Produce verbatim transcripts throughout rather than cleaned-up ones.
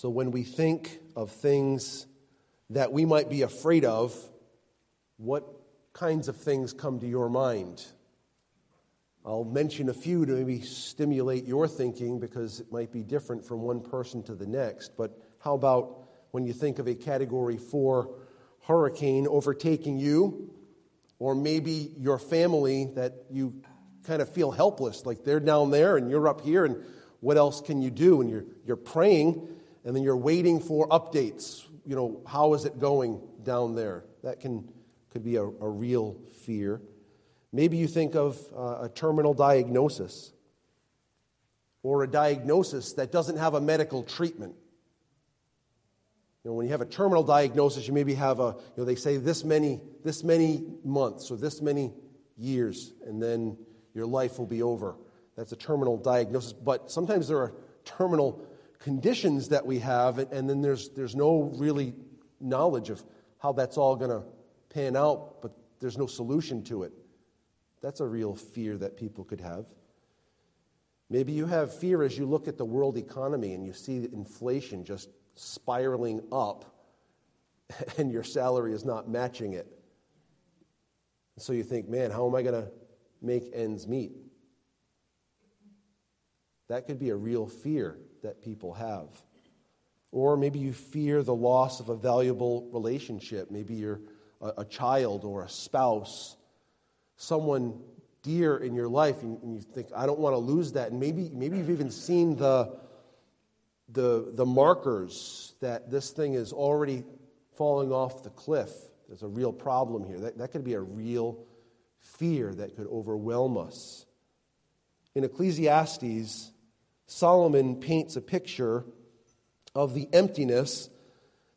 So when we think of things that we might be afraid of, what kinds of things come to your mind? I'll mention a few to maybe stimulate your thinking because it might be different from one person to the next. But how about when you think of a Category four hurricane overtaking you, or maybe your family, that you kind of feel helpless, like they're down there and you're up here, and what else can you do? And you're you're praying, and then you're waiting for updates. You know, how is it going down there? That can could be a, a real fear. Maybe you think of uh, a terminal diagnosis, or a diagnosis that doesn't have a medical treatment. You know, when you have a terminal diagnosis, you maybe have a, you know, they say this many, this many months or this many years, and then your life will be over. That's a terminal diagnosis. But sometimes there are terminal conditions that we have, and then there's there's no really knowledge of how that's all going to pan out, but there's no solution to it. That's a real fear that people could have. Maybe you have fear as you look at the world economy and you see inflation just spiraling up and your salary is not matching it. So you think, man, how am I going to make ends meet? That could be a real fear that people have. Or maybe you fear the loss of a valuable relationship. Maybe you're a, a child or a spouse, someone dear in your life, and, and you think, I don't want to lose that. And maybe maybe you've even seen the the the markers that this thing is already falling off the cliff. There's a real problem here. That, that could be a real fear that could overwhelm us. In Ecclesiastes, Solomon paints a picture of the emptiness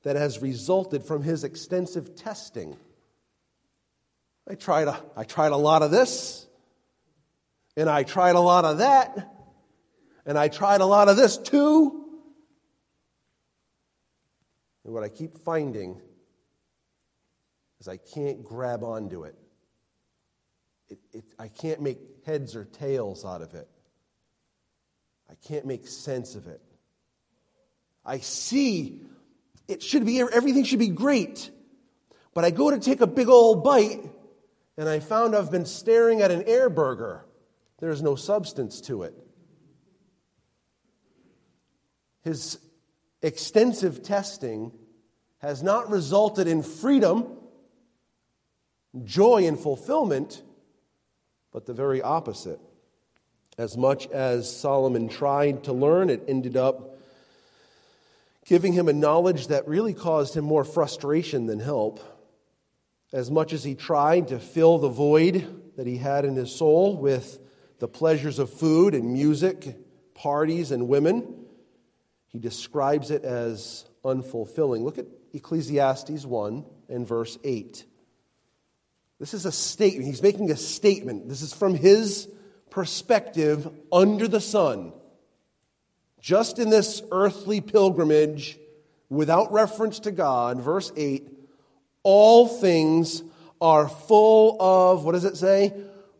that has resulted from his extensive testing. I tried a, I tried a lot of this, and I tried a lot of that, and I tried a lot of this too. And what I keep finding is I can't grab onto it. It, it I can't make heads or tails out of it. I can't make sense of it. I see it should be, everything should be great, but I go to take a big old bite, and I found I've been staring at an air burger. There's no substance to it. His extensive testing has not resulted in freedom, joy, and fulfillment, but the very opposite. As much as Solomon tried to learn, it ended up giving him a knowledge that really caused him more frustration than help. As much as he tried to fill the void that he had in his soul with the pleasures of food and music, parties and women, he describes it as unfulfilling. Look at Ecclesiastes one and verse eight. This is a statement. He's making a statement. This is from his perspective under the sun, just in this earthly pilgrimage, without reference to God. Verse eight, all things are full of, what does it say?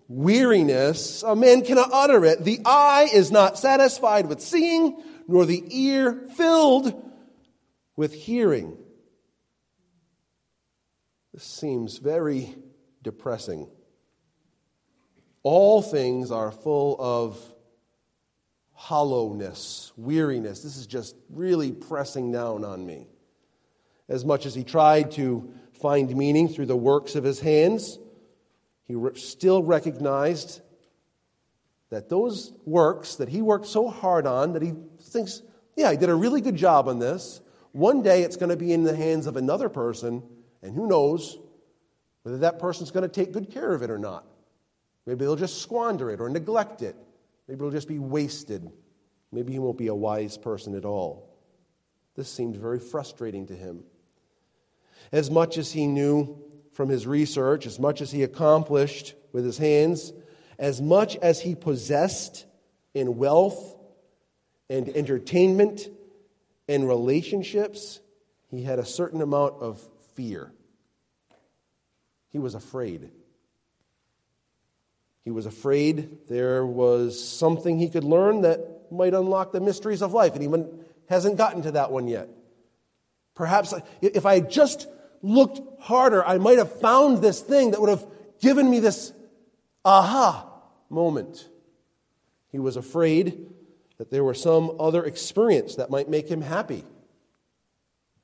Weariness. A man cannot utter it. The eye is not satisfied with seeing, nor the ear filled with hearing. This seems very depressing. All things are full of hollowness, weariness. This is just really pressing down on me. As much as he tried to find meaning through the works of his hands, he still recognized that those works that he worked so hard on, that he thinks, yeah, I did a really good job on this. One day it's going to be in the hands of another person, and who knows whether that person's going to take good care of it or not. Maybe they'll just squander it or neglect it. Maybe it'll just be wasted. Maybe he won't be a wise person at all. This seemed very frustrating to him. As much as he knew from his research, as much as he accomplished with his hands, as much as he possessed in wealth and entertainment and relationships, he had a certain amount of fear. He was afraid. He was afraid there was something he could learn that might unlock the mysteries of life, and he hasn't gotten to that one yet. Perhaps if I just looked harder, I might have found this thing that would have given me this aha moment. He was afraid that there were some other experience that might make him happy.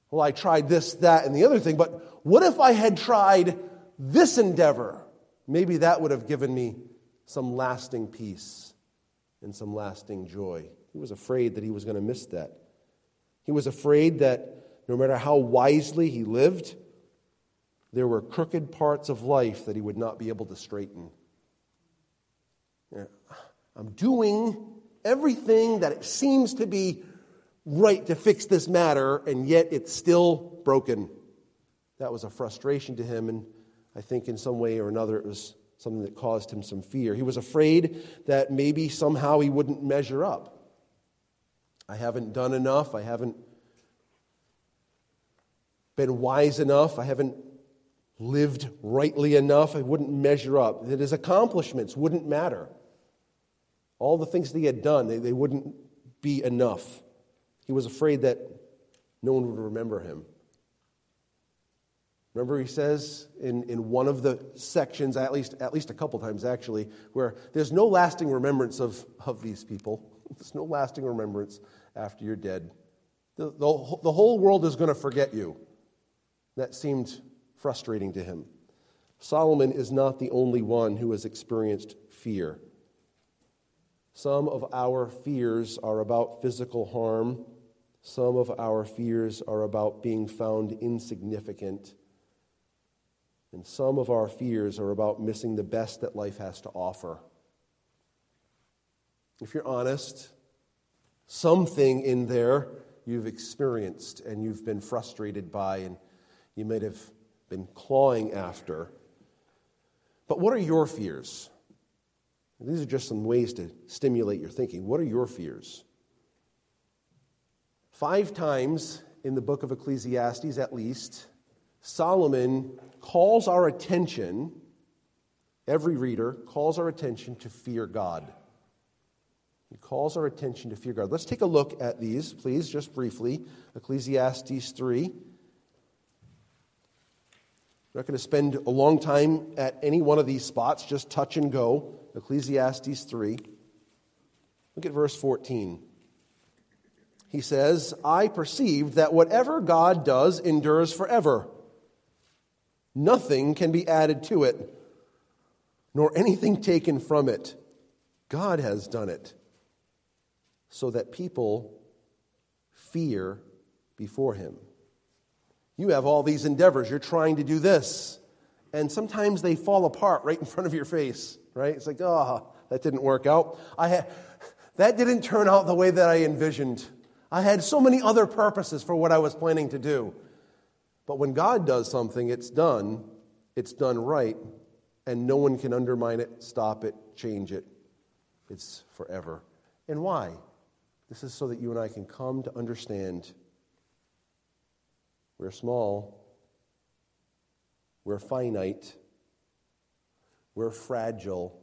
Well, I tried this, that, and the other thing, but what if I had tried this endeavor? Maybe that would have given me some lasting peace and some lasting joy. He was afraid that he was going to miss that. He was afraid that no matter how wisely he lived, there were crooked parts of life that he would not be able to straighten. I'm doing everything that it seems to be right to fix this matter, and yet it's still broken. That was a frustration to him, and I think in some way or another it was something that caused him some fear. He was afraid that maybe somehow he wouldn't measure up. I haven't done enough. I haven't been wise enough. I haven't lived rightly enough. I wouldn't measure up. That his accomplishments wouldn't matter. All the things that he had done, they, they wouldn't be enough. He was afraid that no one would remember him. Remember, he says in, in one of the sections, at least at least a couple times actually, where there's no lasting remembrance of, of these people. There's no lasting remembrance after you're dead. The, the, the whole world is going to forget you. That seemed frustrating to him. Solomon is not the only one who has experienced fear. Some of our fears are about physical harm. Some of our fears are about being found insignificant. And some of our fears are about missing the best that life has to offer. If you're honest, something in there you've experienced and you've been frustrated by and you might have been clawing after. But what are your fears? These are just some ways to stimulate your thinking. What are your fears? Five times in the book of Ecclesiastes, at least, Solomon calls our attention, every reader calls our attention to fear God. He calls our attention to fear God. Let's take a look at these, please, just briefly. Ecclesiastes three. We're not going to spend a long time at any one of these spots, just touch and go. Ecclesiastes three. Look at verse fourteen. He says, I perceived that whatever God does endures forever. Nothing can be added to it, nor anything taken from it. God has done it, so that people fear before him. You have all these endeavors. You're trying to do this, and sometimes they fall apart right in front of your face. Right? It's like, oh, that didn't work out. I had, that didn't turn out the way that I envisioned. I had so many other purposes for what I was planning to do. But when God does something, it's done. It's done right. And no one can undermine it, stop it, change it. It's forever. And why? This is so that you and I can come to understand we're small, we're finite, we're fragile.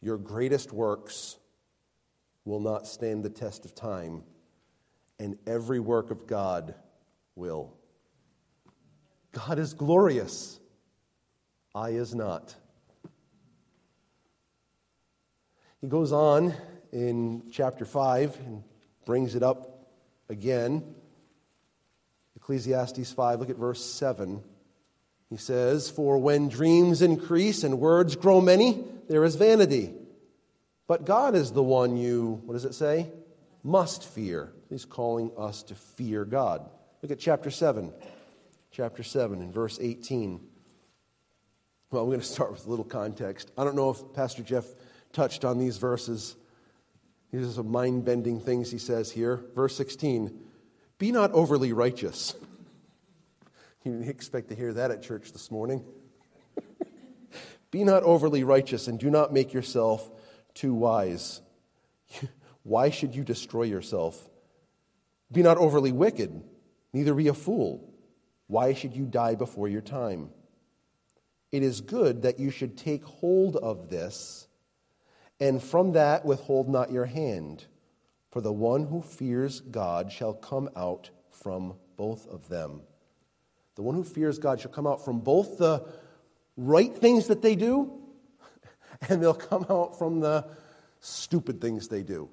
Your greatest works will not stand the test of time, and every work of God will. God is glorious. I is not. He goes on in chapter five and brings it up again. Ecclesiastes five, look at verse seven. He says, for when dreams increase and words grow many, there is vanity. But God is the one you, what does it say? Must fear. He's calling us to fear God. Look at chapter seven. Chapter seven and verse eighteen. Well, I'm going to start with a little context. I don't know if Pastor Jeff touched on these verses. These are some mind-bending things he says here. Verse sixteen, be not overly righteous. You didn't expect to hear that at church this morning. Be not overly righteous and do not make yourself too wise. Why should you destroy yourself? Be not overly wicked, neither be a fool. Why should you die before your time? It is good that you should take hold of this, and from that withhold not your hand, For the one who fears God shall come out from both of them. The one who fears God shall come out from both the right things that they do, and they'll come out from the stupid things they do.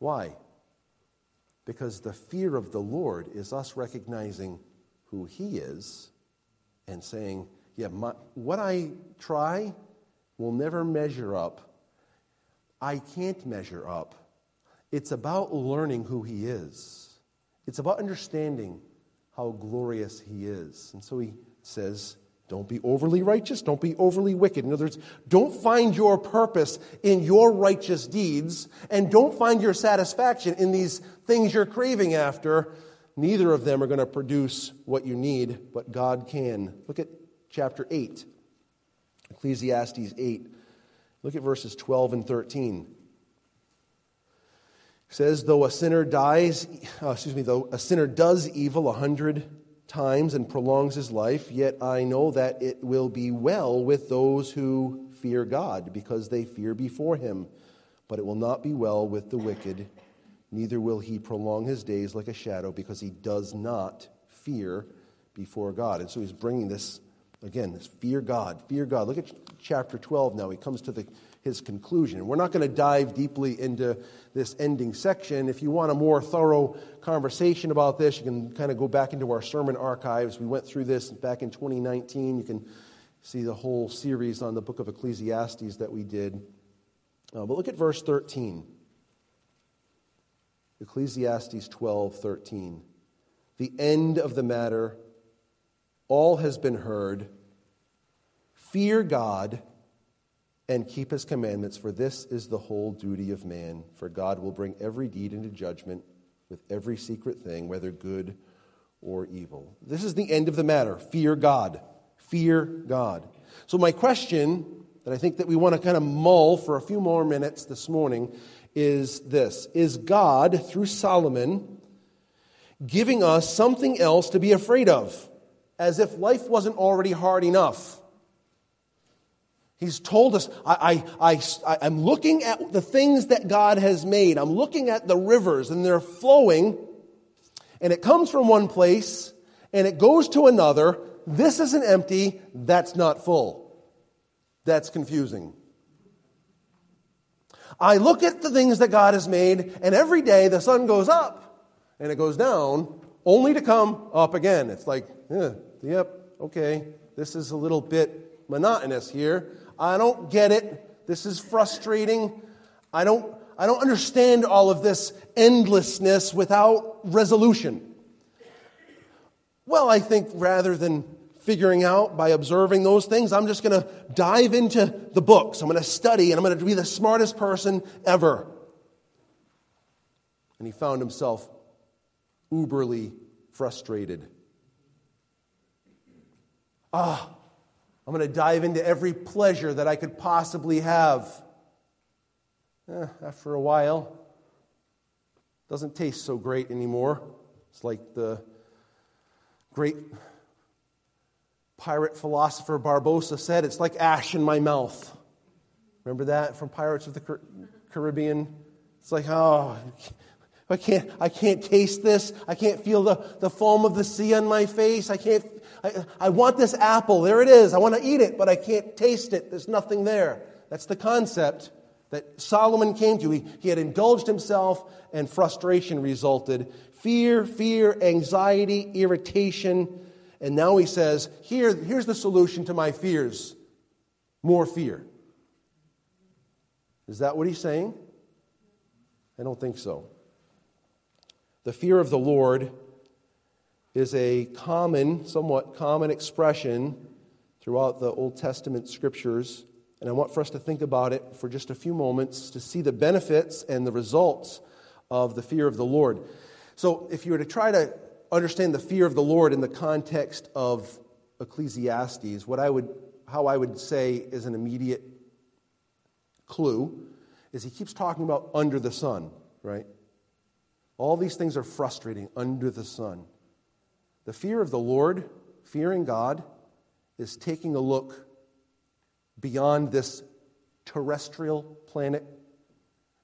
Why? Because the fear of the Lord is us recognizing who He is and saying, yeah, my, what I try will never measure up. I can't measure up. It's about learning who He is. It's about understanding how glorious He is. And so He says, don't be overly righteous. Don't be overly wicked. In other words, don't find your purpose in your righteous deeds, and don't find your satisfaction in these things you're craving after. Neither of them are going to produce what you need, but God can. Look at chapter eight, Ecclesiastes eight. Look at verses twelve and thirteen. It says, though a sinner dies, uh, excuse me, though a sinner does evil a hundred times, times and prolongs his life, yet I know that it will be well with those who fear God, because they fear before Him. But it will not be well with the wicked, neither will he prolong his days like a shadow, because he does not fear before God. And so he's bringing this, again, this fear God, fear God. Look at chapter twelve now. He comes to the his conclusion. We're not going to dive deeply into this ending section. If you want a more thorough conversation about this, you can kind of go back into our sermon archives. We went through this back in twenty nineteen. You can see the whole series on the book of Ecclesiastes that we did. Uh, but look at verse thirteen. Ecclesiastes twelve thirteen. The end of the matter, all has been heard. Fear God and keep His commandments, for this is the whole duty of man. For God will bring every deed into judgment with every secret thing, whether good or evil. This is the end of the matter. Fear God. Fear God. So my question that I think that we want to kind of mull for a few more minutes this morning is this. Is God, through Solomon, giving us something else to be afraid of? As if life wasn't already hard enough. He's told us, I, I, I, I'm looking at the things that God has made. I'm looking at the rivers, and they're flowing, and it comes from one place, and it goes to another. This isn't empty. That's not full. That's confusing. I look at the things that God has made, and every day the sun goes up, and it goes down, only to come up again. It's like, eh, yep, okay, this is a little bit monotonous here. I don't get it. This is frustrating. I don't I don't understand all of this endlessness without resolution. Well, I think rather than figuring out by observing those things, I'm just going to dive into the books. I'm going to study, and I'm going to be the smartest person ever. And he found himself uberly frustrated. Ah, I'm going to dive into every pleasure that I could possibly have. Eh, after a while, it doesn't taste so great anymore. It's like the great pirate philosopher Barbosa said, it's like ash in my mouth. Remember that from Pirates of the Caribbean? It's like, oh, I can't, I can't taste this. I can't feel the, the foam of the sea on my face. I can't. I, I want this apple. There it is. I want to eat it, but I can't taste it. There's nothing there. That's the concept that Solomon came to. He, he had indulged himself, and frustration resulted. Fear, fear, anxiety, irritation. And now he says, Here, here's the solution to my fears. More fear. Is that what he's saying? I don't think so. The fear of the Lord is a common, somewhat common expression throughout the Old Testament scriptures. And I want for us to think about it for just a few moments to see the benefits and the results of the fear of the Lord. So if you were to try to understand the fear of the Lord in the context of Ecclesiastes, what I would, how I would say is an immediate clue is he keeps talking about under the sun, right? All these things are frustrating under the sun. The fear of the Lord, fearing God, is taking a look beyond this terrestrial planet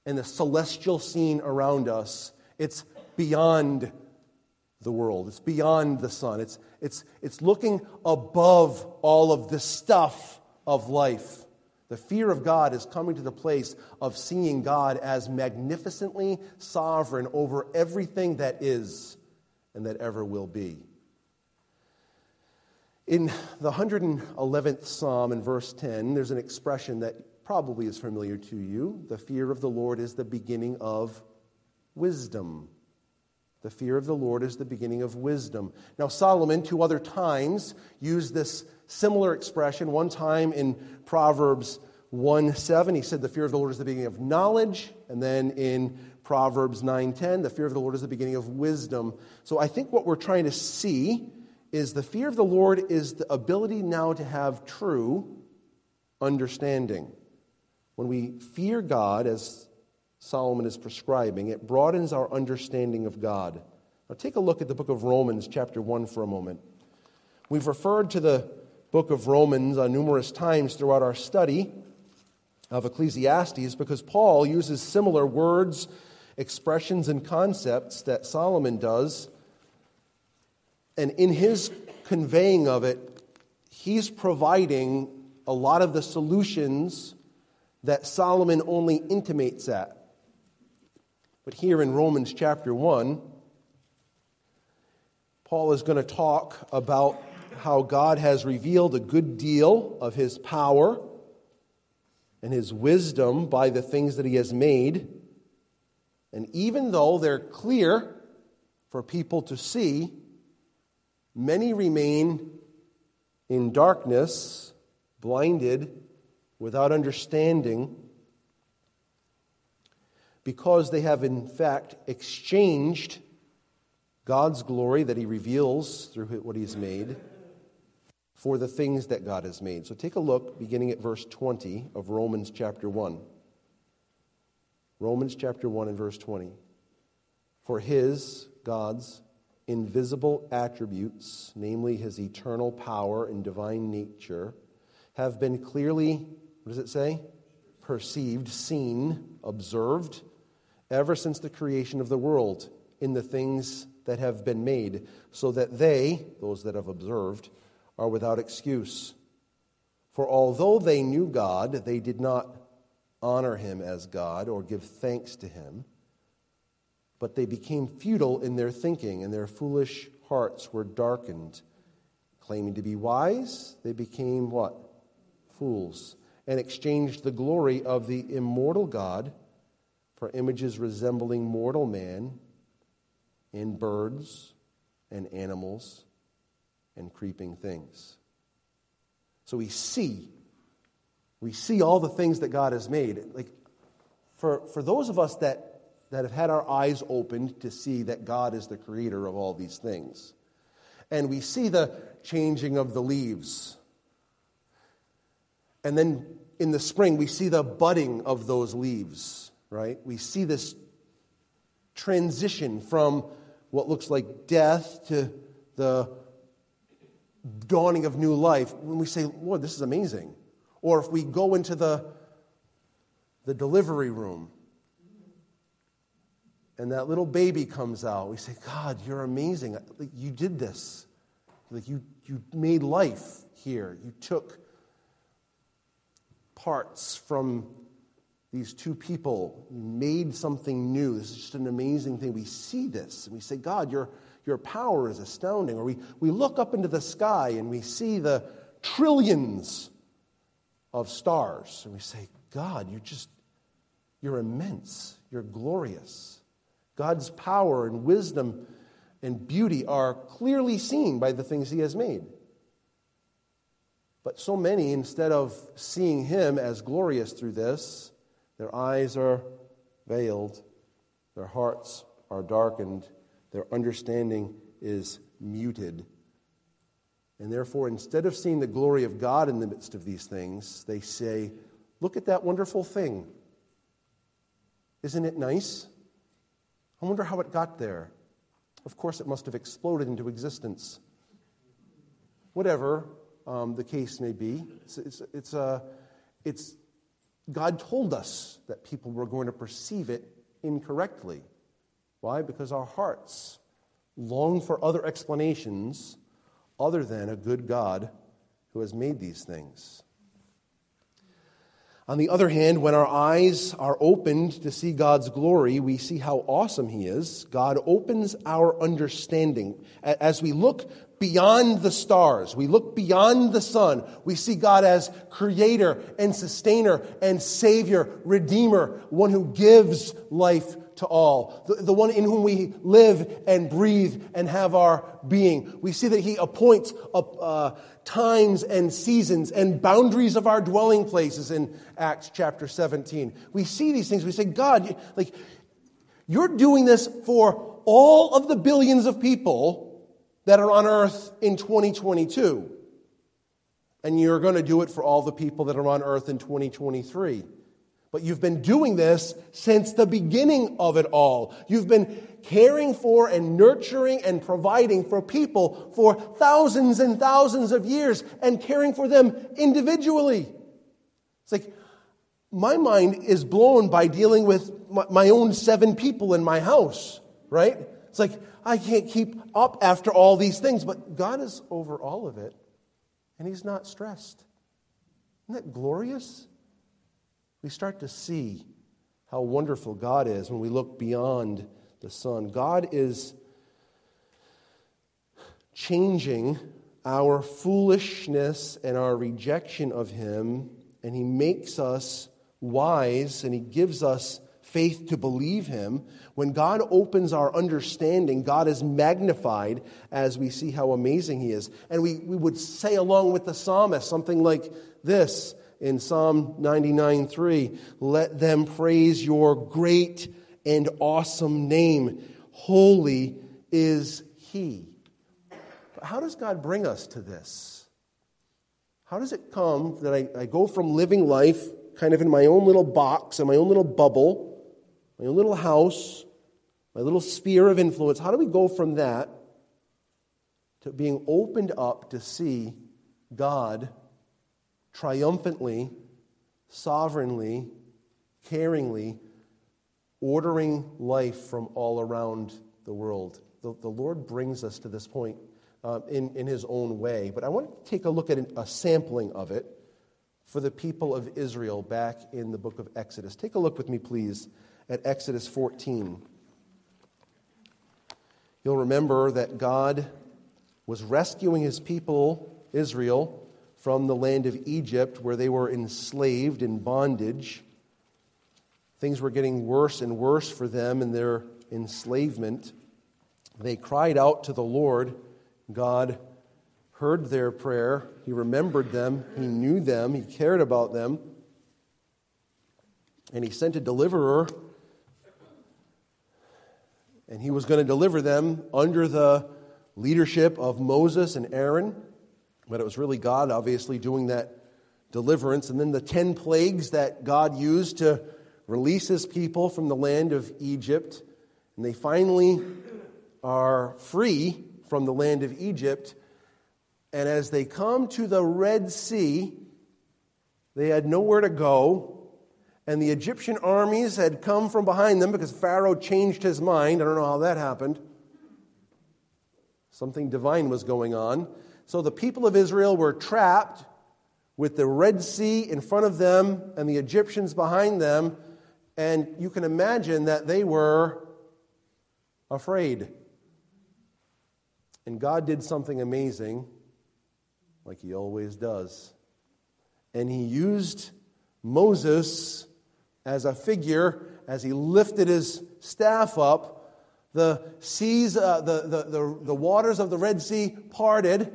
and the celestial scene around us. It's beyond the world. It's beyond the sun. It's, it's, it's looking above all of the stuff of life. The fear of God is coming to the place of seeing God as magnificently sovereign over everything that is and that ever will be. In the one hundred eleventh Psalm, in verse ten, there's an expression that probably is familiar to you. The fear of the Lord is the beginning of wisdom. The fear of the Lord is the beginning of wisdom. Now, Solomon, two other times, used this similar expression. One time in Proverbs one seven, he said the fear of the Lord is the beginning of knowledge. And then in Proverbs nine ten, the fear of the Lord is the beginning of wisdom. So I think what we're trying to see is the fear of the Lord is the ability now to have true understanding. When we fear God, as Solomon is prescribing, it broadens our understanding of God. Now take a look at the book of Romans chapter one for a moment. We've referred to the book of Romans uh, numerous times throughout our study of Ecclesiastes because Paul uses similar words, expressions, and concepts that Solomon does. And in his conveying of it, he's providing a lot of the solutions that Solomon only intimates at. But here in Romans chapter one, Paul is going to talk about how God has revealed a good deal of his power and his wisdom by the things that he has made. And even though they're clear for people to see, many remain in darkness, blinded, without understanding, because they have in fact exchanged God's glory that he reveals through what he's made for the things that God has made. So take a look, beginning at verse twenty of Romans chapter one. Romans chapter one and verse twenty. For his, God's, invisible attributes, namely his eternal power and divine nature, have been clearly, what does it say? Perceived, seen, observed, ever since the creation of the world in the things that have been made, so that they, those that have observed, are without excuse. For although they knew God, they did not honor him as God or give thanks to him, but they became futile in their thinking, and their foolish hearts were darkened. Claiming to be wise, they became what? Fools, and exchanged the glory of the immortal God for images resembling mortal man and birds and animals and creeping things. So we see, we see all the things that God has made. Like for, for those of us that that have had our eyes opened to see that God is the creator of all these things. And we see the changing of the leaves. And then in the spring, we see the budding of those leaves, right? We see this transition from what looks like death to the dawning of new life. When we say, Lord, this is amazing. Or if we go into the, the delivery room, and that little baby comes out. We say, God, you're amazing. Like, you did this. Like you, you made life here. You took parts from these two people. You made something new. This is just an amazing thing. We see this. And we say, God, your, your power is astounding. Or we, we look up into the sky and we see the trillions of stars. And we say, God, you're just, you're immense. You're glorious. God's power and wisdom and beauty are clearly seen by the things he has made. But so many, instead of seeing him as glorious through this, their eyes are veiled, their hearts are darkened, their understanding is muted. And therefore, instead of seeing the glory of God in the midst of these things, they say, look at that wonderful thing. Isn't it nice? I wonder how it got there. Of course, it must have exploded into existence. Whatever um, the case may be, it's it's, it's, uh, it's God told us that people were going to perceive it incorrectly. Why? Because our hearts long for other explanations other than a good God who has made these things. On the other hand, when our eyes are opened to see God's glory, we see how awesome He is. God opens our understanding. As we look beyond the stars, we look beyond the sun, we see God as creator and sustainer and savior, redeemer, one who gives life to all, the, the one in whom we live and breathe and have our being. We see that He appoints up, uh, times and seasons and boundaries of our dwelling places in Acts chapter seventeen. We see these things. We say, God, like, you're doing this for all of the billions of people that are on earth in twenty twenty-two. And you're going to do it for all the people that are on earth in twenty twenty-three. But you've been doing this since the beginning of it all. You've been caring for and nurturing and providing for people for thousands and thousands of years and caring for them individually. It's like, my mind is blown by dealing with my own seven people in my house, right? It's like, I can't keep up after all these things, but God is over all of it, and He's not stressed. Isn't that glorious? We start to see how wonderful God is when we look beyond the sun. God is changing our foolishness and our rejection of Him, and He makes us wise, and He gives us faith to believe Him. When God opens our understanding, God is magnified as we see how amazing He is. And we, we would say along with the psalmist something like this in Psalm ninety-nine three, "Let them praise your great and awesome name. Holy is He." But how does God bring us to this? How does it come that I, I go from living life kind of in my own little box, in my own little bubble, my little house, my little sphere of influence? How do we go from that to being opened up to see God triumphantly, sovereignly, caringly ordering life from all around the world? The, the Lord brings us to this point uh, in, in His own way. But I want to take a look at an, a sampling of it for the people of Israel back in the book of Exodus. Take a look with me, please, at Exodus fourteen. You'll remember that God was rescuing His people, Israel, from the land of Egypt, where they were enslaved in bondage. Things were getting worse and worse for them in their enslavement. They cried out to the Lord. God heard their prayer. He remembered them. He knew them. He cared about them. And He sent a deliverer. And He was going to deliver them under the leadership of Moses and Aaron. But it was really God, obviously, doing that deliverance. And then the ten plagues that God used to release His people from the land of Egypt. And they finally are free from the land of Egypt. And as they come to the Red Sea, they had nowhere to go. And the Egyptian armies had come from behind them because Pharaoh changed his mind. I don't know how that happened. Something divine was going on. So the people of Israel were trapped with the Red Sea in front of them and the Egyptians behind them. And you can imagine that they were afraid. And God did something amazing, like He always does. And He used Moses as a figure. As he lifted his staff up, the seas, uh, the, the, the, the waters of the Red Sea parted.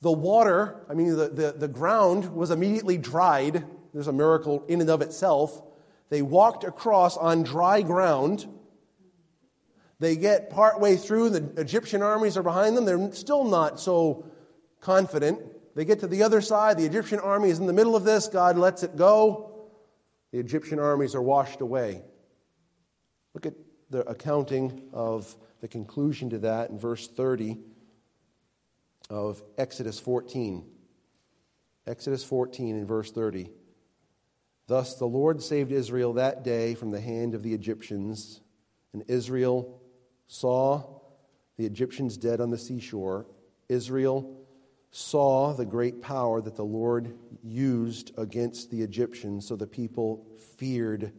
The water, I mean, the, the, the ground was immediately dried. There's a miracle in and of itself. They walked across on dry ground. They get partway through. The Egyptian armies are behind them. They're still not so confident. They get to the other side. The Egyptian army is in the middle of this. God lets it go. The Egyptian armies are washed away. Look at the accounting of the conclusion to that in verse thirty of Exodus fourteen. Exodus fourteen and verse thirty. Thus the Lord saved Israel that day from the hand of the Egyptians, and Israel saw the Egyptians dead on the seashore. Israel saw the great power that the Lord used against the Egyptians, so the people feared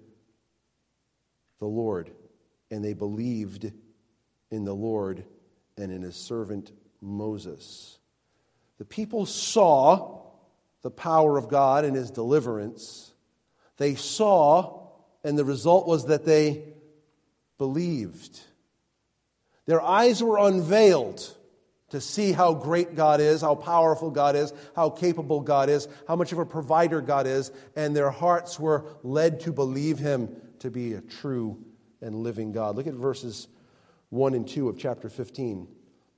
the Lord, and they believed in the Lord and in his servant Moses. The people saw the power of God and his deliverance. They saw, and the result was that they believed. Their eyes were unveiled to see how great God is, how powerful God is, how capable God is, how much of a provider God is, and their hearts were led to believe him to be a true and living God. Look at verses one and two of chapter fifteen.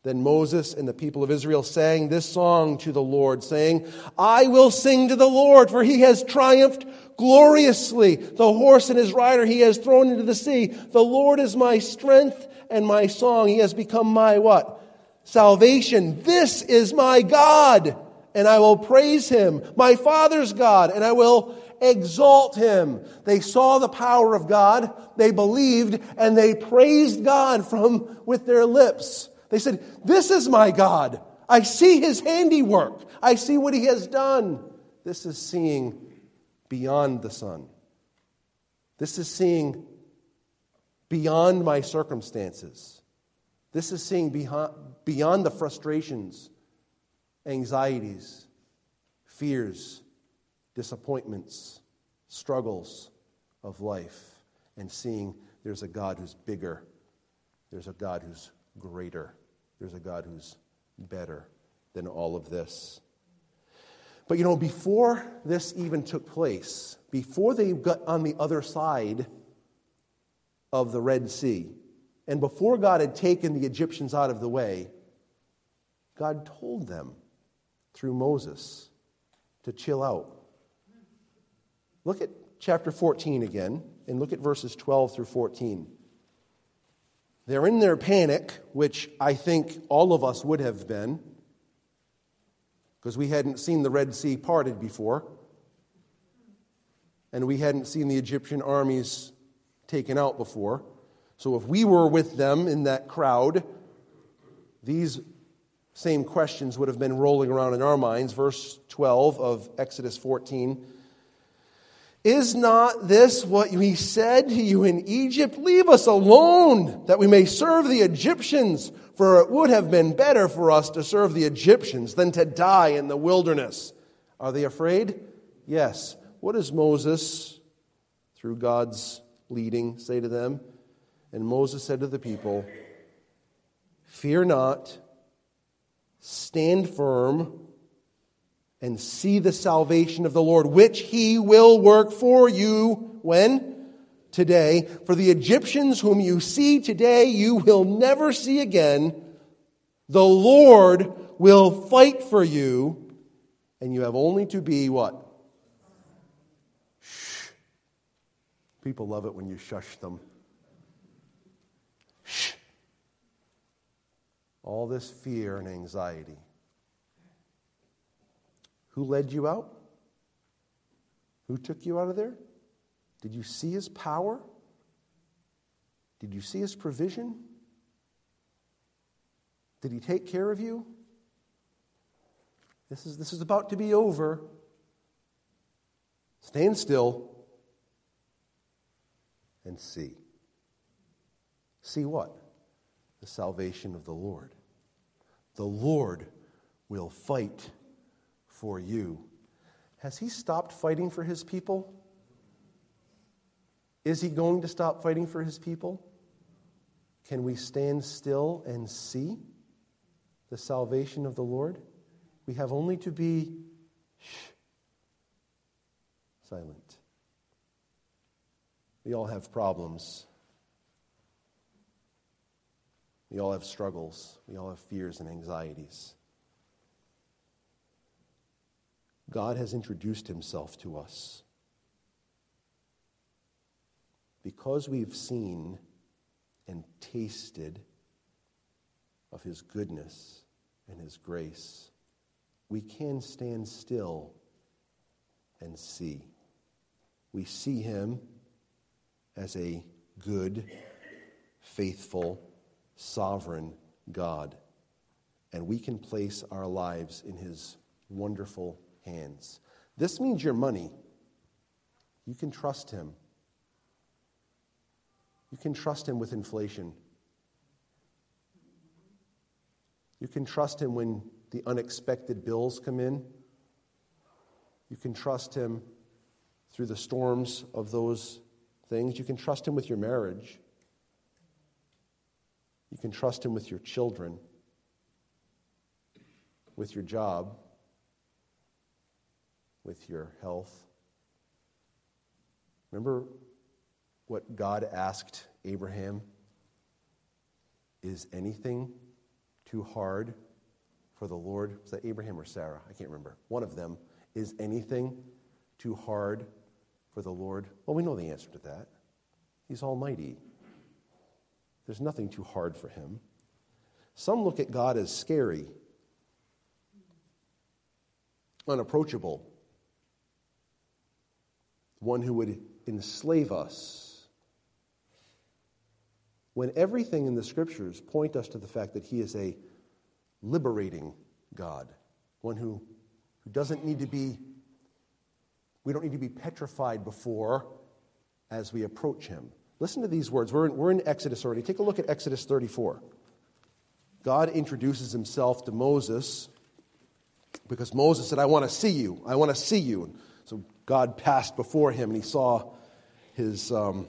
Then Moses and the people of Israel sang this song to the Lord, saying, I will sing to the Lord, for he has triumphed gloriously. The horse and his rider he has thrown into the sea. The Lord is my strength and my song. He has become my what? Salvation. This is my God, and I will praise him, my Father's God, and I will exalt him. They saw the power of God, they believed, and they praised God from with their lips. They said, this is my God. I see his handiwork. I see what he has done. This is seeing beyond the sun. This is seeing beyond my circumstances. This is seeing beyond Beyond the frustrations, anxieties, fears, disappointments, struggles of life, and seeing there's a God who's bigger, there's a God who's greater, there's a God who's better than all of this. But you know, before this even took place, before they got on the other side of the Red Sea, and before God had taken the Egyptians out of the way, God told them through Moses to chill out. Look at chapter fourteen again, and look at verses twelve through fourteen. They're in their panic, which I think all of us would have been, because we hadn't seen the Red Sea parted before, and we hadn't seen the Egyptian armies taken out before. So if we were with them in that crowd, these same questions would have been rolling around in our minds. Verse twelve of Exodus fourteen. Is not this what we said to you in Egypt? Leave us alone, that we may serve the Egyptians. For it would have been better for us to serve the Egyptians than to die in the wilderness. Are they afraid? Yes. What does Moses, through God's leading, say to them? And Moses said to the people, fear not, stand firm, and see the salvation of the Lord, which he will work for you. When? Today. For the Egyptians whom you see today, you will never see again. The Lord will fight for you, and you have only to be what? Shh. People love it when you shush them. All this fear and anxiety. Who led you out? Who took you out of there? Did you see his power? Did you see his provision? Did he take care of you? This is, this is about to be over. Stand still and see. See what? The salvation of the Lord. The Lord will fight for you. Has he stopped fighting for his people? Is he going to stop fighting for his people? Can we stand still and see the salvation of the Lord? We have only to be shh, silent. We all have problems. We all have struggles. We all have fears and anxieties. God has introduced himself to us. Because we've seen and tasted of his goodness and his grace, we can stand still and see. we see him as a good, faithful, sovereign God. And we can place our lives in his wonderful hands. This means your money. You can trust him. You can trust him with inflation. You can trust him when the unexpected bills come in. You can trust him through the storms of those things. You can trust him with your marriage. You can trust him with your children, with your job, with your health. Remember what God asked Abraham? Is anything too hard for the Lord? Was that Abraham or Sarah? I can't remember. One of them. Is anything too hard for the Lord? Well, we know the answer to that. He's almighty. There's nothing too hard for him. Some look at God as scary, unapproachable, one who would enslave us, when everything in the Scriptures point us to the fact that he is a liberating God, one who, who doesn't need to be, we don't need to be petrified before as we approach him. Listen to these words. We're in, we're in Exodus already. Take a look at Exodus thirty-four. God introduces himself to Moses because Moses said, I want to see you. I want to see you. And so God passed before him, and he saw his um,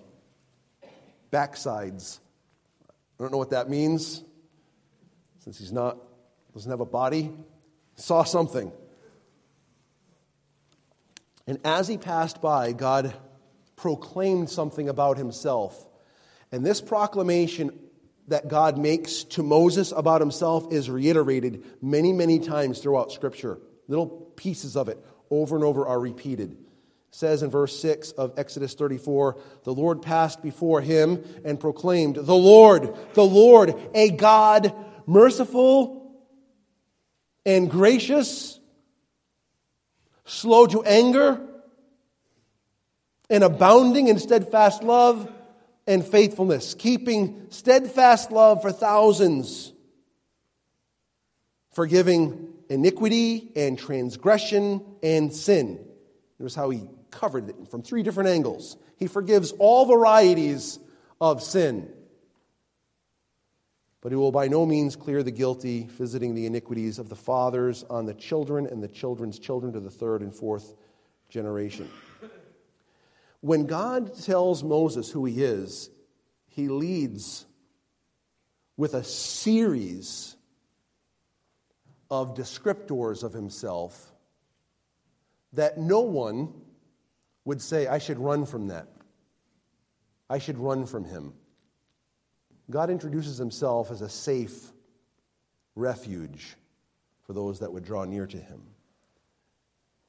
backsides. I don't know what that means, since he's not, doesn't have a body. Saw something. And as he passed by, God proclaimed something about himself. And this proclamation that God makes to Moses about himself is reiterated many, many times throughout Scripture. Little pieces of it over and over are repeated. It says in verse six of Exodus thirty-four, the Lord passed before him and proclaimed, the Lord, the Lord, a God merciful and gracious, slow to anger, and abounding in steadfast love and faithfulness, keeping steadfast love for thousands, forgiving iniquity and transgression and sin. Notice how he covered it from three different angles. He forgives all varieties of sin, but he will by no means clear the guilty, visiting the iniquities of the fathers on the children and the children's children to the third and fourth generation. When God tells Moses who he is, he leads with a series of descriptors of himself that no one would say, I should run from that. I should run from him. God introduces himself as a safe refuge for those that would draw near to him.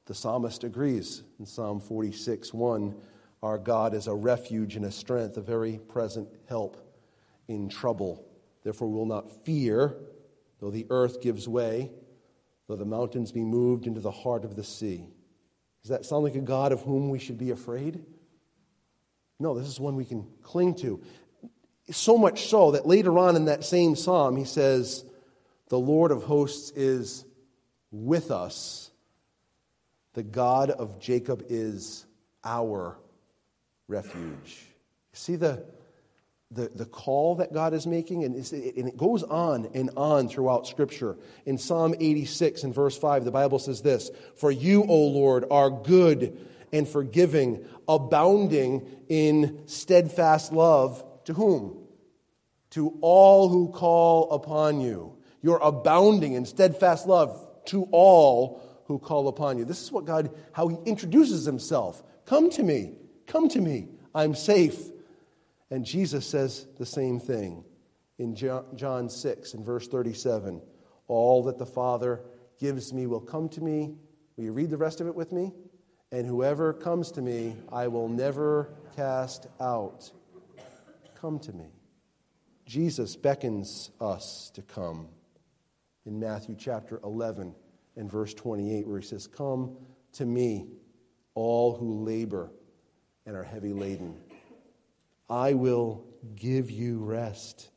The psalmist agrees in Psalm forty-six one. Our God is a refuge and a strength, a very present help in trouble. Therefore we will not fear, though the earth gives way, though the mountains be moved into the heart of the sea. Does that sound like a God of whom we should be afraid? No, this is one we can cling to. So much so that later on in that same psalm he says, the Lord of hosts is with us. The God of Jacob is our refuge. See the, the, the call that God is making? And, and it goes on and on throughout Scripture. In Psalm eighty-six, in verse five, the Bible says this, for you, O Lord, are good and forgiving, abounding in steadfast love. To whom? To all who call upon you. You're abounding in steadfast love to all who call upon you. This is what God, how he introduces himself. Come to me. Come to me. I'm safe. And Jesus says the same thing in John six and verse thirty-seven. All that the Father gives me will come to me. Will you read the rest of it with me? And whoever comes to me, I will never cast out. Come to me. Jesus beckons us to come in Matthew chapter eleven and verse twenty-eight, where he says, come to me, all who labor and are heavy laden. I will give you rest.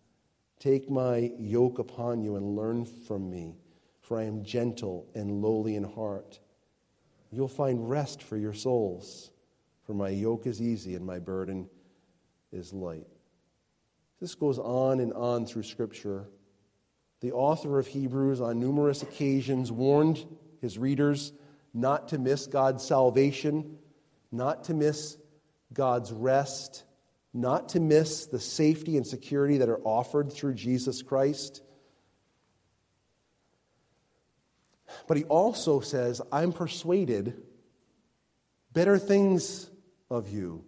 Take my yoke upon you and learn from me, for I am gentle and lowly in heart. You'll find rest for your souls, for my yoke is easy and my burden is light. This goes on and on through Scripture. The author of Hebrews on numerous occasions warned his readers not to miss God's salvation, not to miss God's rest, not to miss the safety and security that are offered through Jesus Christ. But he also says, I'm persuaded better things of you,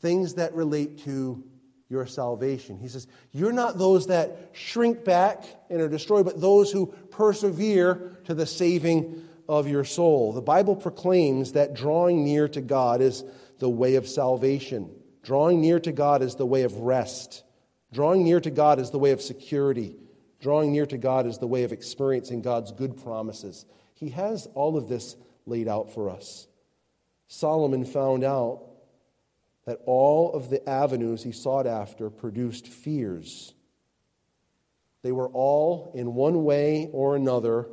things that relate to your salvation. He says, you're not those that shrink back and are destroyed, but those who persevere to the saving of your soul. The Bible proclaims that drawing near to God is the way of salvation. Drawing near to God is the way of rest. Drawing near to God is the way of security. Drawing near to God is the way of experiencing God's good promises. He has all of this laid out for us. Solomon found out that all of the avenues he sought after produced fears. They were all, in one way or another,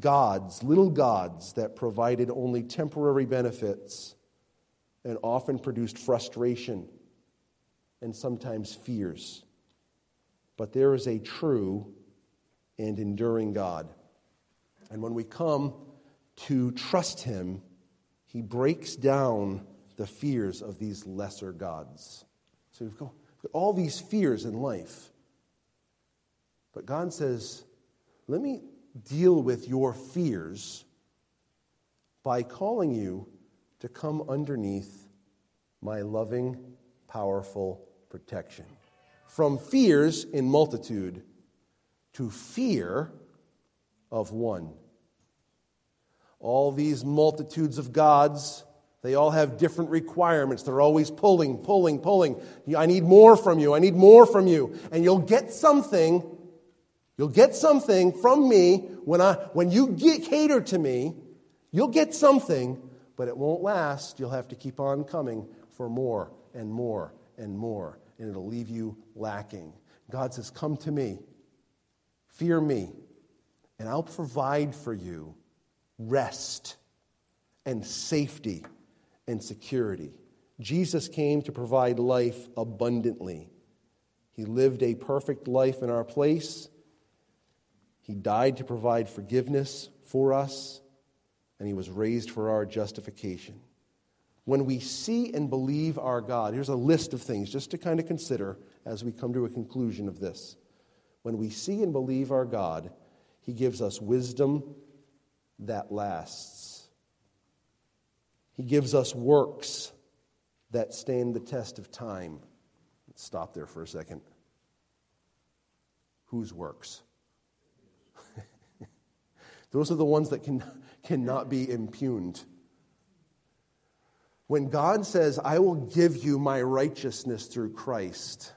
gods, little gods that provided only temporary benefits and often produced frustration and sometimes fears. But there is a true and enduring God. And when we come to trust Him, He breaks down the fears of these lesser gods. So we've got all these fears in life. But God says, let me deal with your fears by calling you to come underneath my loving, powerful protection. From fears in multitude to fear of one. All these multitudes of gods, they all have different requirements. They're always pulling, pulling, pulling. I need more from you. I need more from you. And you'll get something. You'll get something from me when I when you get, cater to me. You'll get something, but it won't last. You'll have to keep on coming for more and more and more, and it'll leave you lacking. God says, come to me. Fear me, and I'll provide for you rest and safety and security. Jesus came to provide life abundantly. He lived a perfect life in our place. He died to provide forgiveness for us, and He was raised for our justification. When we see and believe our God, here's a list of things just to kind of consider as we come to a conclusion of this. When we see and believe our God, He gives us wisdom that lasts. He gives us works that stand the test of time. Let's stop there for a second. Whose works? Those are the ones that can, cannot be impugned. When God says, I will give you my righteousness through Christ,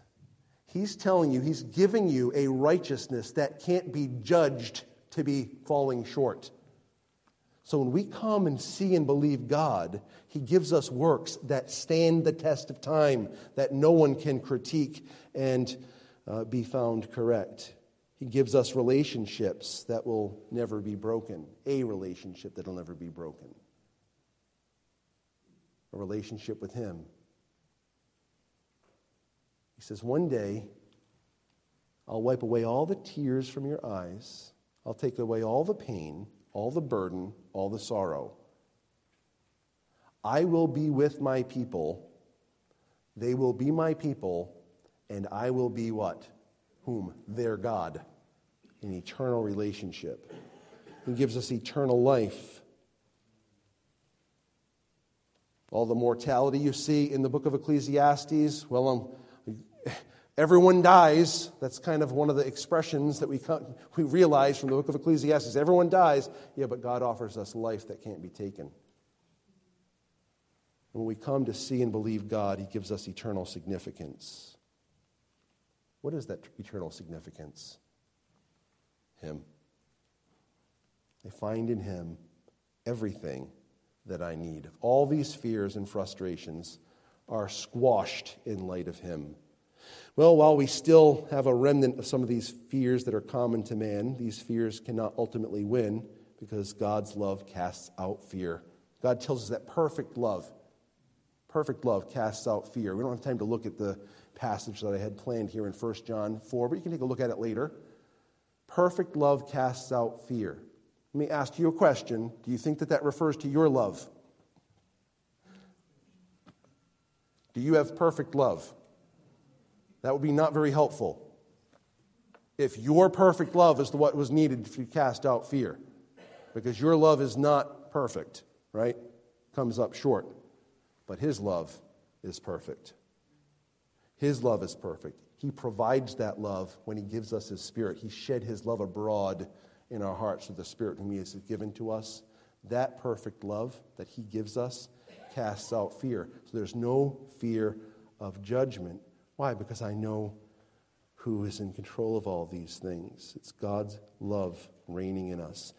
He's telling you, He's giving you a righteousness that can't be judged to be falling short. So when we come and see and believe God, He gives us works that stand the test of time, that no one can critique and uh, be found correct. He gives us relationships that will never be broken, a relationship that will never be broken. A relationship with Him. He says, one day, I'll wipe away all the tears from your eyes. I'll take away all the pain, all the burden, all the sorrow. I will be with my people. They will be my people, and I will be what? Whom? Their God. An eternal relationship. He gives us eternal life. All the mortality you see in the book of Ecclesiastes, well, um, everyone dies. That's kind of one of the expressions that we we realize from the book of Ecclesiastes. Everyone dies. Yeah, but God offers us life that can't be taken. When we come to see and believe God, He gives us eternal significance. What is that eternal significance? Him. I find in Him everything that I need. All these fears and frustrations are squashed in light of him. Well, while we still have a remnant of some of these fears that are common to man, these fears cannot ultimately win because God's love casts out fear. God tells us that perfect love, perfect love casts out fear. We don't have time to look at the passage that I had planned here in First John four, but you can take a look at it later. Perfect love casts out fear. Let me ask you a question. Do you think that that refers to your love? Do you have perfect love? That would be not very helpful if your perfect love is what was needed to cast out fear, because your love is not perfect, right? Comes up short. But his love is perfect. His love is perfect. He provides that love when he gives us his Spirit. He shed his love abroad in our hearts through the Spirit whom he has given to us. That perfect love that he gives us casts out fear. So there's no fear of judgment. Why? Because I know who is in control of all these things. It's God's love reigning in us.